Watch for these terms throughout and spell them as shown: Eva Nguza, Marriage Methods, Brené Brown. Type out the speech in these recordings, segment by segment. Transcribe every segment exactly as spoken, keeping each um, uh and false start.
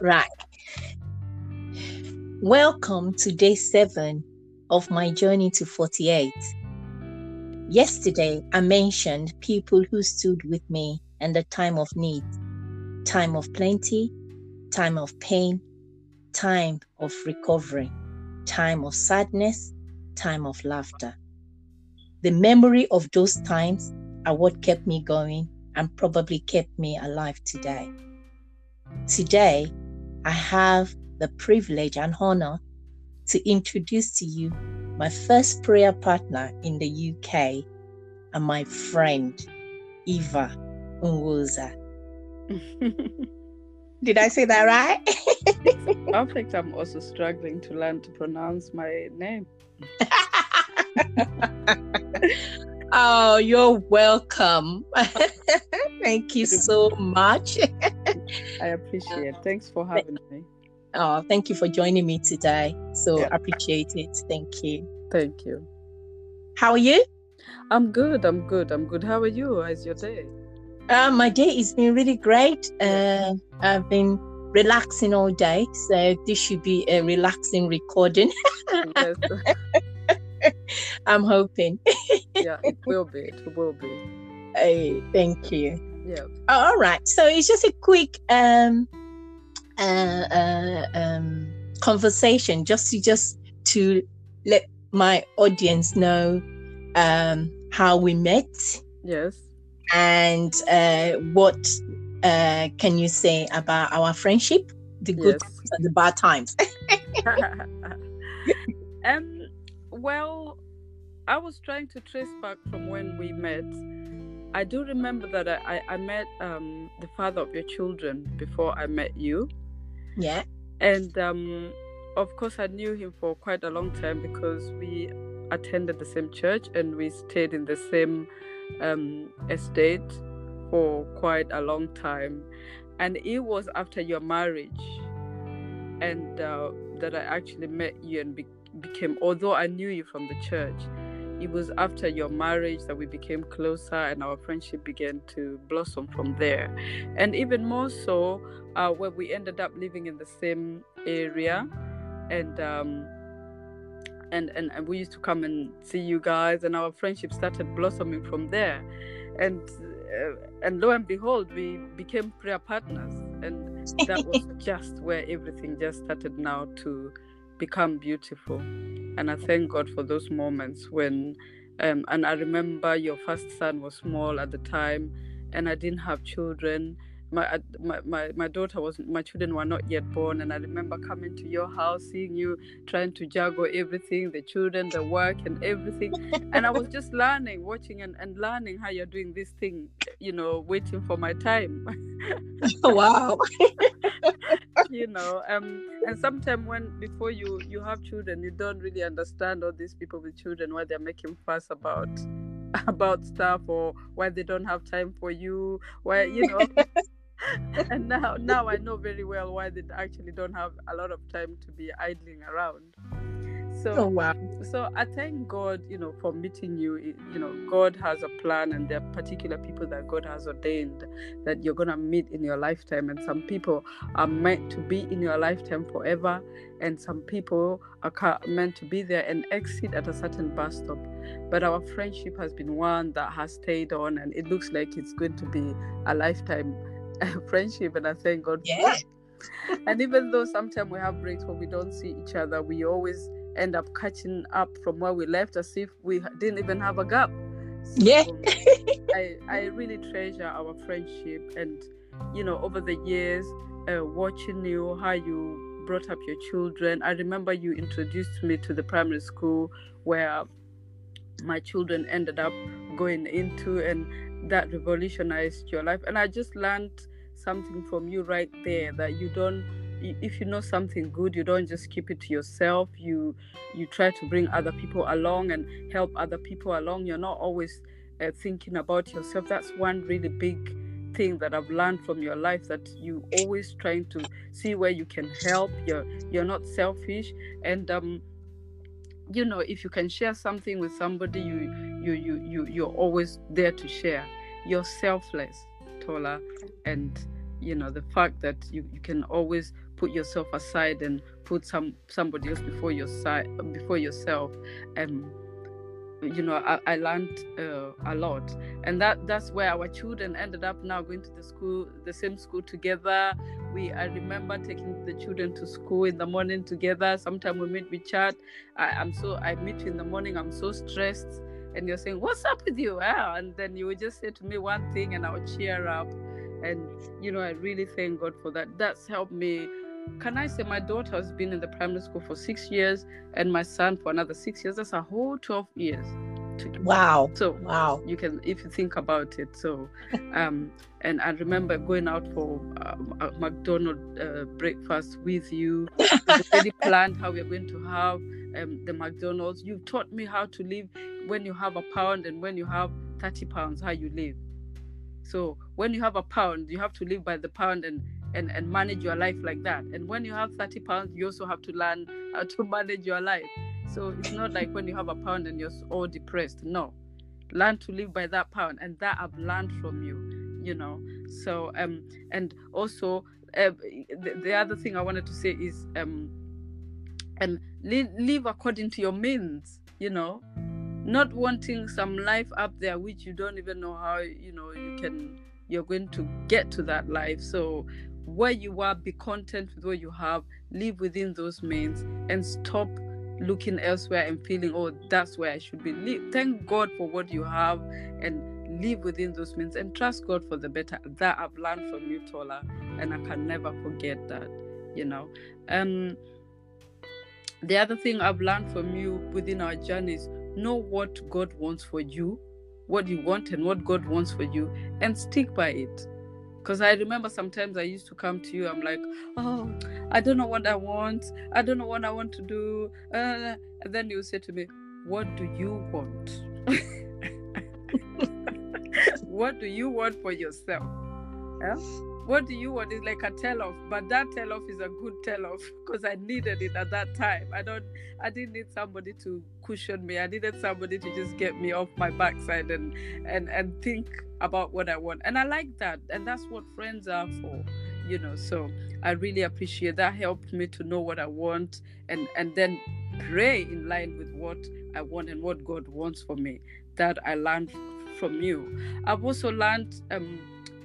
Right. Welcome to day seven of my journey to forty-eight. Yesterday, I mentioned people who stood with me in the time of need, time of plenty, time of pain, time of recovery, time of sadness, time of laughter. The memory of those times are what kept me going and probably kept me alive today. Today, I have the privilege and honor to introduce to you my first prayer partner in the U K and my friend, Eva Nguza. Did I say that right? In fact, I'm also struggling to learn to pronounce my name. Oh, you're welcome. Thank you so much. I appreciate it. Thanks for having me. Oh, thank you for joining me today. So yeah. Appreciate it. Thank you. Thank you. How are you? I'm good. I'm good. I'm good. How are you? How's your day? Uh, my day has been really great. Uh, I've been relaxing all day. So this should be a relaxing recording. Yes. I'm hoping. Yeah, it will be. It will be. Hey, thank you. Yeah. Oh, all right. So it's just a quick... Um, Uh, uh, um, conversation just to just to let my audience know um, how we met. Yes. And uh, what uh, can you say about our friendship? The good yes. times and the bad times. um. Well, I was trying to trace back from when we met. I do remember that I I, I met um, the father of your children before I met you. Yeah. And um, of course, I knew him for quite a long time because we attended the same church and we stayed in the same um, estate for quite a long time. And it was after your marriage and uh, that I actually met you and be- became, although I knew you from the church, it was after your marriage that we became closer and our friendship began to blossom from there. And even more so, uh, where we ended up living in the same area. And, um, and and and we used to come and see you guys, and our friendship started blossoming from there. And, uh, and lo and behold, we became prayer partners. And that was just where everything just started now to become beautiful. And I thank God for those moments when, um, and I remember your first son was small at the time, and I didn't have children. My my my, my daughter was, my children were not yet born, and I remember coming to your house, seeing you trying to juggle everything, the children, the work, and everything. And I was just learning, watching, and, and learning how you're doing this thing, you know, waiting for my time. Oh, wow. You know, um, and sometimes when before you, you have children, you don't really understand all these people with children, why they're making fuss about about stuff, or why they don't have time for you, why, you know. And now, now I know very well why they actually don't have a lot of time to be idling around. So, oh, wow. So I thank God, you know, for meeting you. You know, God has a plan, and there are particular people that God has ordained that you're going to meet in your lifetime. And some people are meant to be in your lifetime forever. And some people are meant to be there and exit at a certain bus stop. But our friendship has been one that has stayed on, and it looks like it's going to be a lifetime friendship. And I thank God for that. And even though sometimes we have breaks where we don't see each other, we always end up catching up from where we left as if we didn't even have a gap. So yeah. I, I really treasure our friendship, and you know, over the years, uh, watching you, how you brought up your children. I remember you introduced me to the primary school where my children ended up going into, and that revolutionized your life. And I just learned something from you right there, that you don't, if you know something good, you don't just keep it to yourself. You you try to bring other people along and help other people along. You're not always uh, thinking about yourself. That's one really big thing that I've learned from your life, that you always trying to see where you can help. You're, you're not selfish. And, um, you know, if you can share something with somebody, you, you, you, you, you're always there to share. You're selfless, Tola, and you know, the fact that you, you can always put yourself aside and put some somebody else before your side before yourself. Um, you know, I, I learned uh, a lot, and that that's where our children ended up now going to the school, the same school together. We I remember taking the children to school in the morning together. Sometimes we meet, we chat. I, I'm so I meet you in the morning. I'm so stressed, and you're saying, "What's up with you?" Ah, and then you would just say to me one thing, and I would cheer up. And you know, I really thank God for that. That's helped me. Can I say my daughter has been in the primary school for six years and my son for another six years. That's a whole twelve years. Wow. So wow. You can, if you think about it. So, um, and I remember going out for um, a McDonald's uh, breakfast with you. We already planned how we're going to have um, the McDonald's. You've taught me how to live when you have a pound and when you have thirty pounds, how you live. So when you have a pound, you have to live by the pound and And, and manage your life like that. And when you have thirty pounds, you also have to learn how to manage your life. So it's not like when you have a pound and you're all depressed. No, learn to live by that pound, and that I've learned from you, you know. So um, and also uh, the, the other thing I wanted to say is um, and li- live according to your means, you know, not wanting some life up there which you don't even know how, you know, you can, you're going to get to that life. So where you are, be content with what you have, live within those means, and stop looking elsewhere and feeling, oh, that's where I should be. Live. Thank God for what you have and live within those means and trust God for the better. That I've learned from you, Tola, and I can never forget that, you know. Um, the other thing I've learned from you within our journey is know what God wants for you, what you want and what God wants for you, and stick by it. Because I remember sometimes I used to come to you, I'm like, oh, I don't know what I want. I don't know what I want to do. Uh, and then you say to me, what do you want? What do you want for yourself? Yeah? What do you want is like a tell-off, but that tell-off is a good tell-off because I needed it at that time. I don't, I didn't need somebody to cushion me. I needed somebody to just get me off my backside and, and, and think about what I want. And I like that. And that's what friends are for, you know. So I really appreciate that. Helped me to know what I want and, and then pray in line with what I want and what God wants for me. That I learned from you. I've also learned... Um,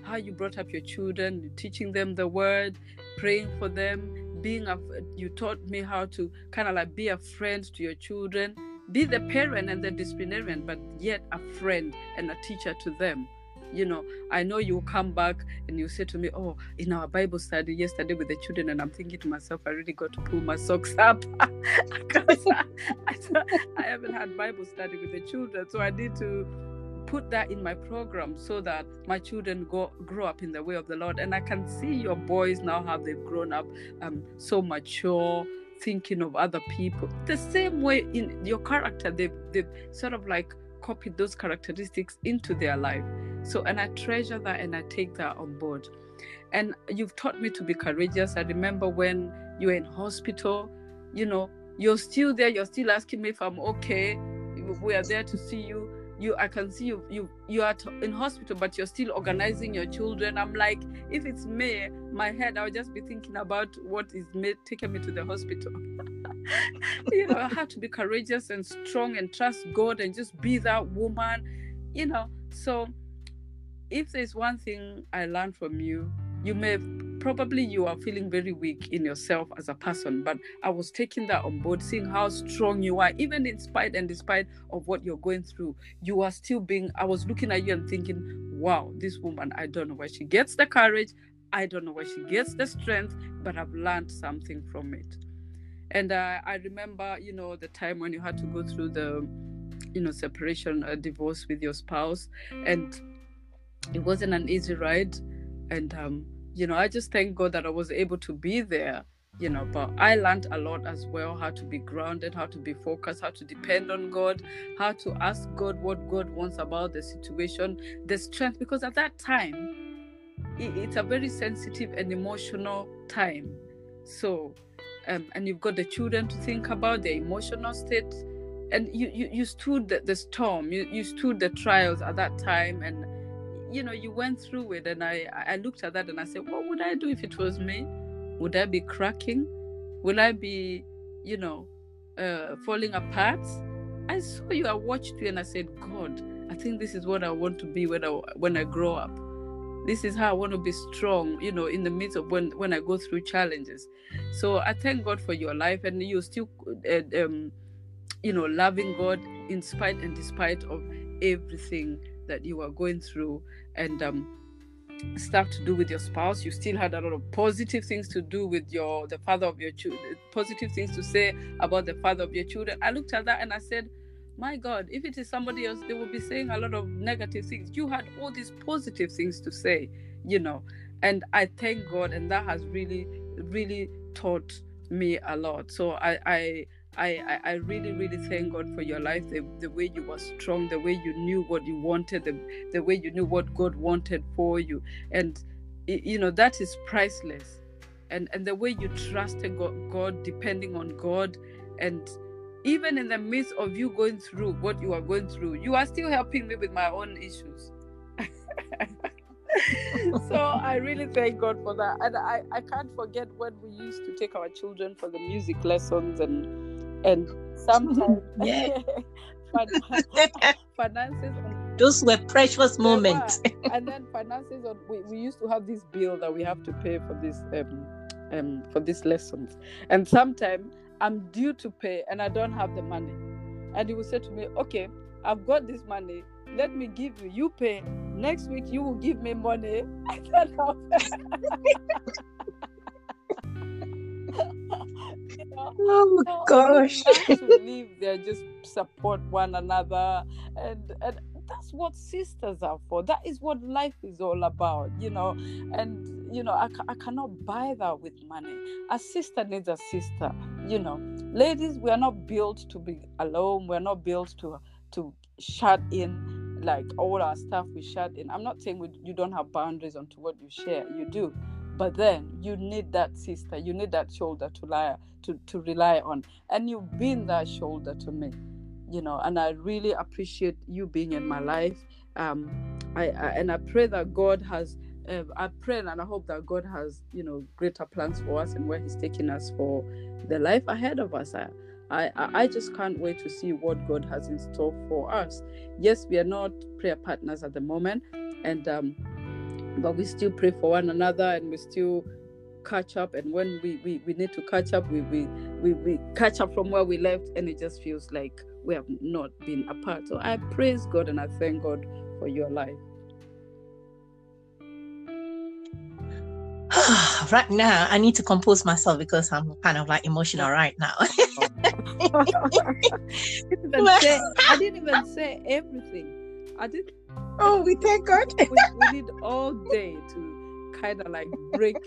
how you brought up your children, teaching them the word, praying for them, being a, you taught me how to kind of like be a friend to your children, be the parent and the disciplinarian, but yet a friend and a teacher to them. You know, I know you come back and you say to me, oh, in our Bible study yesterday with the children, and I'm thinking to myself, I really got to pull my socks up. Because I, I, I haven't had Bible study with the children, so I need to put that in my program so that my children go grow up in the way of the Lord. And I can see your boys now how they've grown up, um, so mature, thinking of other people. The same way in your character, they've, they've sort of like copied those characteristics into their life. So, and I treasure that and I take that on board. And you've taught me to be courageous. I remember when you were in hospital, you know, you're still there. You're still asking me if I'm okay. We are there to see you. You, I can see you, you, you are in hospital, but you're still organizing your children. I'm like, if it's me, my head, I'll just be thinking about what is made, taking me to the hospital. You know, I have to be courageous and strong and trust God and just be that woman, you know. So if there's one thing I learned from you, you may probably you are feeling very weak in yourself as a person, but I was taking that on board, seeing how strong you are, even in spite and despite of what you're going through. You are still being, I was looking at you and thinking, wow, this woman, I don't know where she gets the courage. I don't know where she gets the strength, but I've learned something from it. And uh, I remember, you know, the time when you had to go through the, you know, separation, uh, divorce with your spouse, and it wasn't an easy ride. And, um, you know, I just thank God that I was able to be there, you know, but I learned a lot as well, how to be grounded, how to be focused, how to depend on God, how to ask God what God wants about the situation, the strength, because at that time, it, it's a very sensitive and emotional time. So, um, and you've got the children to think about, their emotional state, and you, you, you stood the, the storm, you, you stood the trials at that time, and you know, you went through it, and I, I looked at that and I said, what would I do if it was me? Would I be cracking? Will I be, you know, uh, falling apart? I saw you, I watched you, and I said, God, I think this is what I want to be when I, when I grow up. This is how I want to be strong, you know, in the midst of when, when I go through challenges. So I thank God for your life, and you're still, uh, um, you know, loving God in spite and despite of everything that you are going through, and um, stuff to do with your spouse. You still had a lot of positive things to do with your the father of your children, positive things to say about the father of your children. I looked at that and I said, my God, if it is somebody else, they will be saying a lot of negative things. You had all these positive things to say, you know, and I thank God, and that has really, really taught me a lot. So I, I, I, I really, really thank God for your life, the, the way you were strong, the way you knew what you wanted, the, the way you knew what God wanted for you. And, you know, that is priceless. And, and the way you trusted God, God, depending on God, and even in the midst of you going through what you are going through, you are still helping me with my own issues. So I really thank God for that. And I, I can't forget when we used to take our children for the music lessons, and and sometimes finances. On, those were precious moments. Were. And then finances, on, we, we used to have this bill that we have to pay for this um, um for these lessons. And sometimes I'm due to pay and I don't have the money. And he will say to me, okay, I've got this money. Let me give you. You pay. Next week, you will give me money. I don't know. You know? Oh, so gosh. To live there, just support one another. And, and that's what sisters are for. That is what life is all about, you know. And, you know, I, I cannot buy that with money. A sister needs a sister. You know, ladies, we are not built to be alone. We're not built to to shut in, like all our stuff we shut in. I'm not saying we, you don't have boundaries onto what you share. You do. But then you need that sister. You need that shoulder to, lie, to, to rely on. And you've been that shoulder to me, you know, and I really appreciate you being in my life. Um, I, I and I pray that God has... Uh, I pray and I hope that God has, you know, greater plans for us and where He's taking us for the life ahead of us. I, I, I just can't wait to see what God has in store for us. Yes, we are not prayer partners at the moment, and um, but we still pray for one another, and we still catch up. And when we, we, we need to catch up, we we, we we catch up from where we left, and it just feels like we have not been apart. So I praise God and I thank God for your life. Right now, I need to compose myself because I'm kind of like emotional right now. I, didn't even say, I didn't even say everything. I did. Oh, we thank God. we, we need all day to kind of like break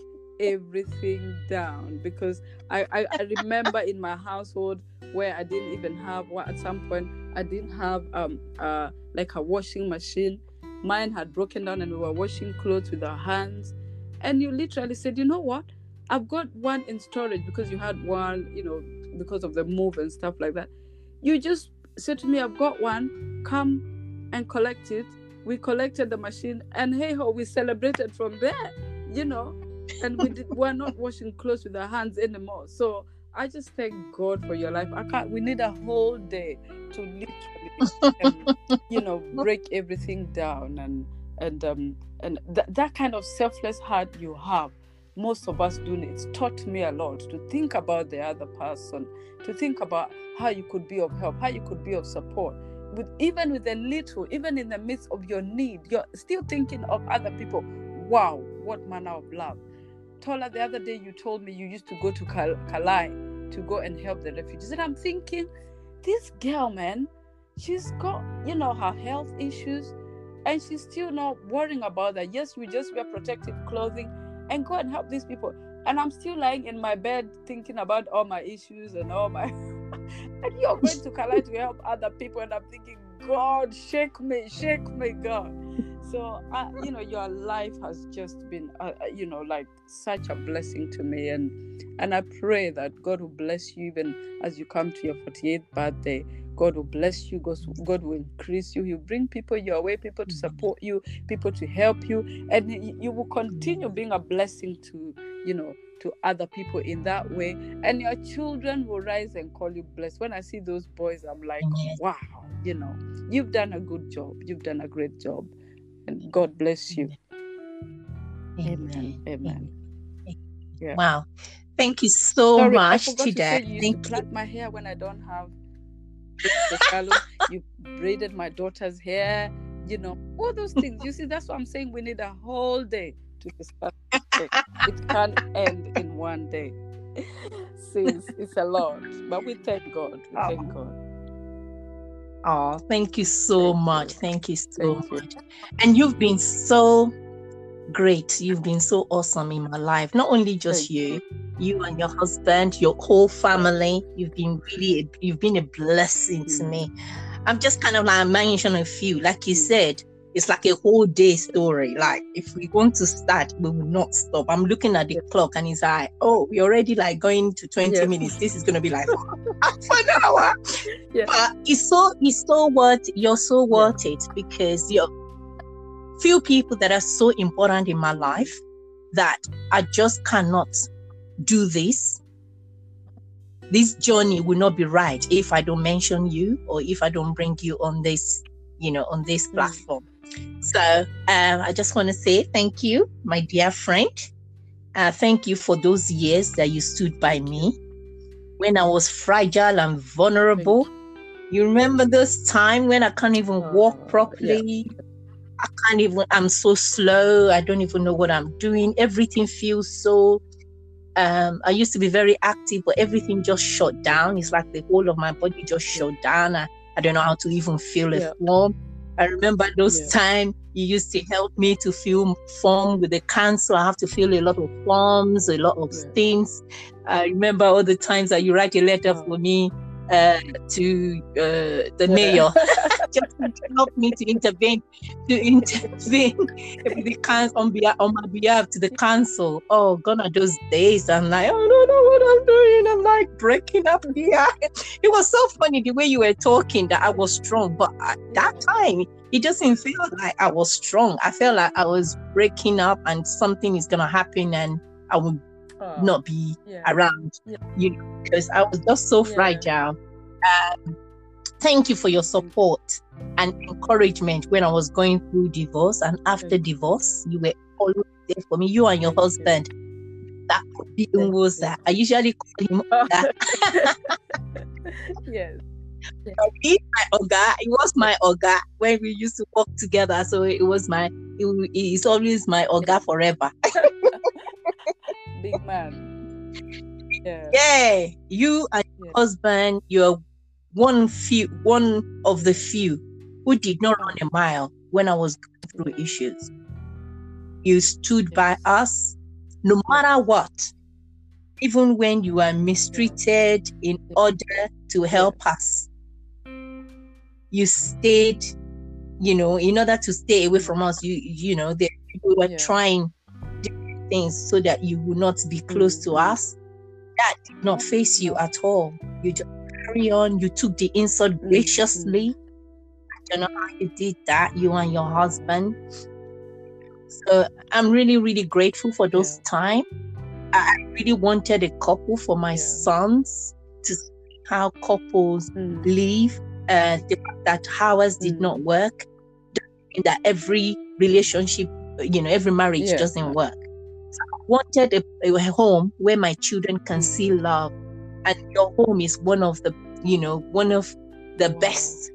everything down, because I, I, I remember in my household where I didn't even have what at some point I didn't have um uh like a washing machine. Mine had broken down, and we were washing clothes with our hands. And you literally said, you know what? I've got one in storage because you had one, you know, because of the move and stuff like that. You just said to me, I've got one. Come and collect it. We collected the machine, and hey ho, we celebrated from there, you know. And we did, we're not washing clothes with our hands anymore. So I just thank God for your life. I can't. We need a whole day to literally, um, you know, break everything down and. And um, and th- that kind of selfless heart you have, most of us do. It's taught me a lot to think about the other person, to think about how you could be of help, how you could be of support. With even with a little, even in the midst of your need, you're still thinking of other people. Wow, what manner of love. Tola, the other day you told me you used to go to Kal- Kalai to go and help the refugees. And I'm thinking, this girl, man, she's got, you know, her health issues, and she's still not worrying about that. Yes, we just wear protective clothing and go and help these people. And I'm still lying in my bed thinking about all my issues and all my... And you're going to Kalai to help other people. And I'm thinking, God, shake me, shake me, God. So, uh, you know, your life has just been, uh, you know, like such a blessing to me. And, and I pray that God will bless you even as you come to your forty-eighth birthday God will bless you. God will increase you. You bring people your way, people to support you, people to help you, and you will continue being a blessing to, you know, to other people in that way. And your children will rise and call you blessed. When I see those boys, I'm like, wow, you know, you've done a good job. You've done a great job. And God bless you. Amen. Amen. Amen. Yeah. Wow. Thank you so Sorry, much today. To you Thank to plait my hair when I don't have the salon. You braided my daughter's hair, you know, all those things. You see, that's what I'm saying. We need a whole day to discuss it. It can't end in one day. Since it's a lot. But we thank God. We oh. thank God. Oh, thank you so thank much. You. Thank you so thank much. You. And you've been so great. You've been so awesome in my life. Not only just you, you and your husband, your whole family. You've been really, you've been a blessing mm. to me. I'm just kind of like mentioning a few. Like you mm. said, it's like a whole day story. Like if we want to start, we will not stop. I'm looking at the clock and it's like, oh, we're already like going to twenty yeah. minutes. This is going to be like half an hour. Yeah. But it's so, it's so worth, you're so worth yeah. it, because you're, few people that are so important in my life that I just cannot do this. This journey will not be right if I don't mention you, or if I don't bring you on this, you know, on this platform. Mm. So um, I just want to say thank you, my dear friend. Uh, thank you for those years that you stood by me when I was fragile and vulnerable. You. you remember those times when I can't even uh, walk properly? Yeah. I can't even, I'm so slow. I don't even know what I'm doing. Everything feels so, um, I used to be very active, but everything just shut down. It's like the whole of my body just shut down. I, I don't know how to even feel a yeah. form. I remember those yeah. times you used to help me to fill form with the council. I have to fill a lot of forms, a lot of yeah. things. I remember all the times that you write a letter oh. for me uh, to uh, the yeah. mayor. Just help me to intervene, to intervene the council on, behalf, on my behalf to the council. Oh, gone are those days. I'm like, oh, I don't know what I'm doing. I'm like breaking up here. It was so funny the way you were talking that I was strong, but at that time, it doesn't feel like I was strong. I felt like I was breaking up and something is going to happen and I will oh, not be yeah. around, yeah. you know, because I was just so yeah. fragile. Um, Thank you for your support and encouragement when I was going through divorce and after divorce. You were always there for me, you and your husband. That Kofi Nguza. I usually call him Oga. Yes. He was my Oga when we used to work together. So it was my, it, it's always my Oga forever. Big man. Yeah. yeah. You and your yeah. husband, you're One few, one of the few who did not run a mile when I was going through issues. You stood by us no matter what, even when you were mistreated, in order to help us. You stayed, you know, in order to stay away from us. You, you know, they, we were yeah. trying different things so that you would not be close to us. That did not face you at all. You just carry on. You took the insult graciously. Mm-hmm. I don't know how you did that, you and your husband. So I'm really, really grateful for those yeah. time. I really wanted a couple for my yeah. sons, to see how couples mm. live. Uh, the fact that ours mm. did not work doesn't mean that every relationship, you know, every marriage yeah. doesn't work. So I wanted a, a home where my children can mm. see love. And your home is one of the, you know, one of the best,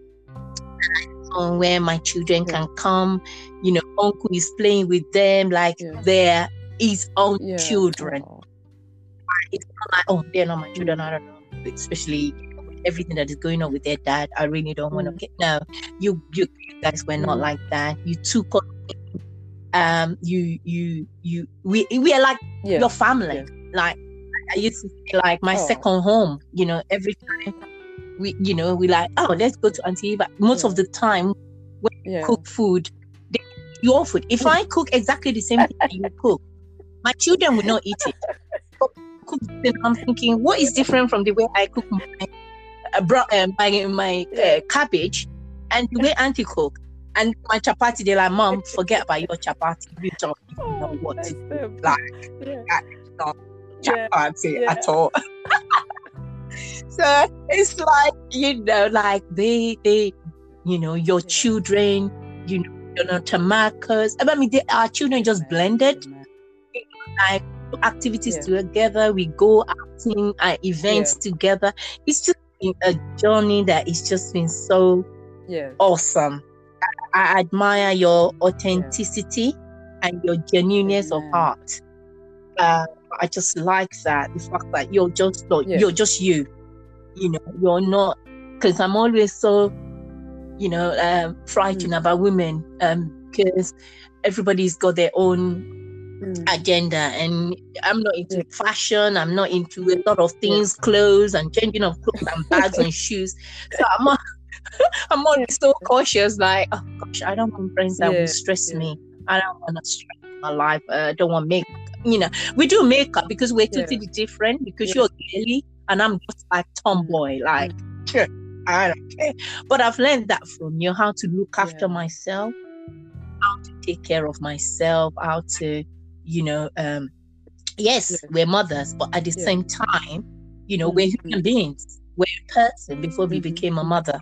where my children yeah. can come. You know, uncle is playing with them like yeah. they're his own yeah. children. Aww. It's not like, oh, they're not my children. I don't know. Especially you know, with everything that is going on with their dad, I really don't want to get. No, you, you guys were not like that. You took on. Um, you, you, you. We, we are like yeah. your family, yeah. like. I used to say like my oh. second home, you know, every time we, you know, we like, oh, let's go to Auntie Eva. Most yeah. of the time when yeah. you cook food, they cook your food. If I cook exactly the same thing that you cook, my children would not eat it. So, I'm thinking, what is different from the way I cook mine? bro- um, my, my uh, cabbage and the way auntie cooked. And my chapati, they're like, Mom, forget about your chapati. You don't even know what to do. Like, yeah. That is not chapati yeah. Yeah. at all. So it's like, you know, like they, they, you know, your yeah. children, you know, you know, tomatoes. I mean, they, our children just yeah. blended. Yeah. Like, activities yeah. together. We go outing, uh, events yeah. together. It's just been a journey that it's just been so yeah. awesome. I admire your authenticity yeah. and your genuineness Amen. Of heart. Uh, I just like that. The fact that you're just not, yeah. you're just you. You know, you're not, because I'm always so, you know, um, frightened mm. about women because um, everybody's got their own mm. agenda, and I'm not into yeah. fashion. I'm not into a lot of things, yeah. clothes and changing of clothes and bags and shoes. So I'm not. I'm always so cautious, like, oh gosh, I don't want friends that yeah, will stress yeah. me. I don't want to stress my life. Uh, I don't want makeup. You know, we do makeup because we're totally yeah. different, because yeah. you're girly and I'm just like tomboy, like, yeah. I don't care. But I've learned that from you, how to look after yeah. myself, how to take care of myself, how to, you know, um, yes, yeah. we're mothers, but at the yeah. same time, you know, we're human beings. We're a person before we became a mother.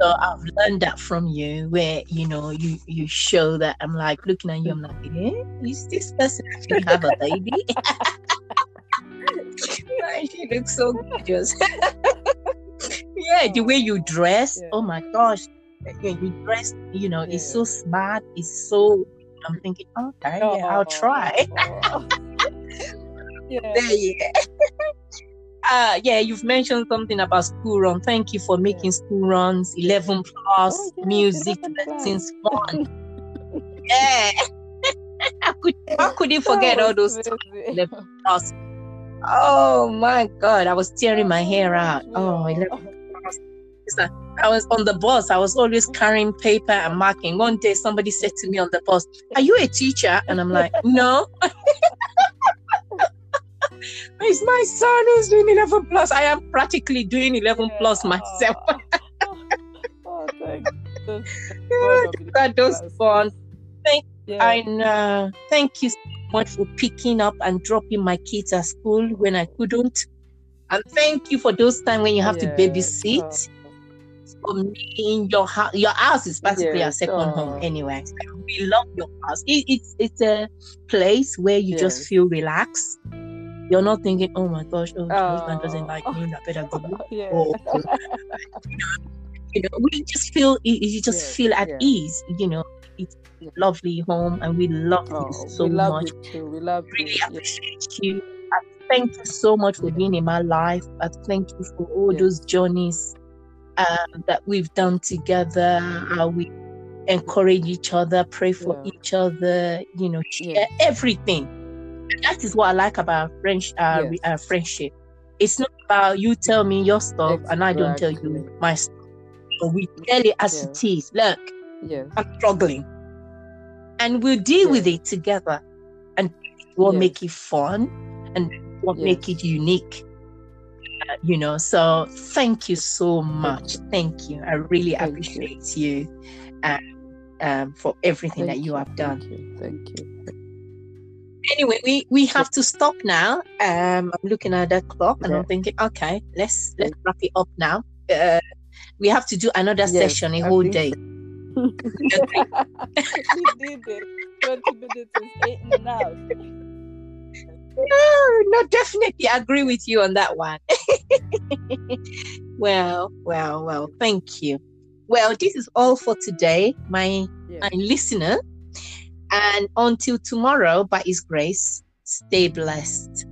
So I've learned that from you, where, you know, you, you show that. I'm like, looking at you, I'm like, eh, is this person actually have a baby? She looks so gorgeous. Yeah, the way you dress, yeah. oh my gosh. You dress, you know, yeah. it's so smart. It's so, I'm thinking, okay, oh, yeah, I'll try. Oh. Yeah. There you go. Uh, yeah, you've mentioned something about school run. Thank you for making school runs eleven plus, oh, yeah, music, lessons, fun. Yeah. I could, I couldn't forget all those eleven plus. Oh my God, I was tearing my hair out. Oh, eleven plus. Like, I was on the bus. I was always carrying paper and marking. One day, somebody said to me on the bus, "Are you a teacher?" And I'm like, "No." It's my son who's doing eleven plus. I am practically doing eleven yeah. plus myself. Oh, thank you. Yeah, that was fun. Thank you. Yeah. And, uh, thank you so much for picking up and dropping my kids at school when I couldn't. And thank you for those times when you have yeah. to babysit. Oh. For me, your house, your house is basically yeah. our second oh. home anyway. So we love your house. It, it's, it's a place where you yeah. just feel relaxed. You're not thinking, oh my gosh, oh, my husband doesn't like me, I better go. Yeah. Oh, oh. You know, you know, we just feel, you just yeah, feel at yeah. ease. You know, it's a lovely home, and we love oh, you so we love much. You too. We love really you. Appreciate yeah. you. I thank you so much for being in my life. I thank you for all yeah. those journeys um, that we've done together. How we encourage each other, pray for yeah. each other. You know, share yeah. everything. That is what I like about French uh, yes. uh, friendship. It's not about you tell me your stuff exactly. and I don't tell you my stuff. So we tell it as yes. it is. Look, yes. I'm struggling. And we'll deal yes. with it together. And we'll yes. make it fun and we'll yes. make it unique. Uh, you know, so thank you so much. Thank you. I really thank appreciate you, you uh, um, for everything thank that you have done. You. Thank you. Thank you. Anyway, we, we have to stop now. Um, I'm looking at that clock and yeah. I'm thinking, okay, let's let's wrap it up now. Uh, we have to do another yes, session a I whole day. So. We did it. twenty minutes is eight and enough. No, no, definitely I agree with you on that one. Well, well, well, thank you. Well, this is all for today, my yeah. my listener. And until tomorrow, by His grace, stay blessed.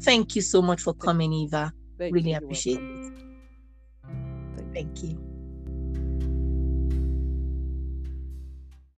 Thank you so much for coming, Eva. Thank really appreciate welcome. It. Thank you. Thank you.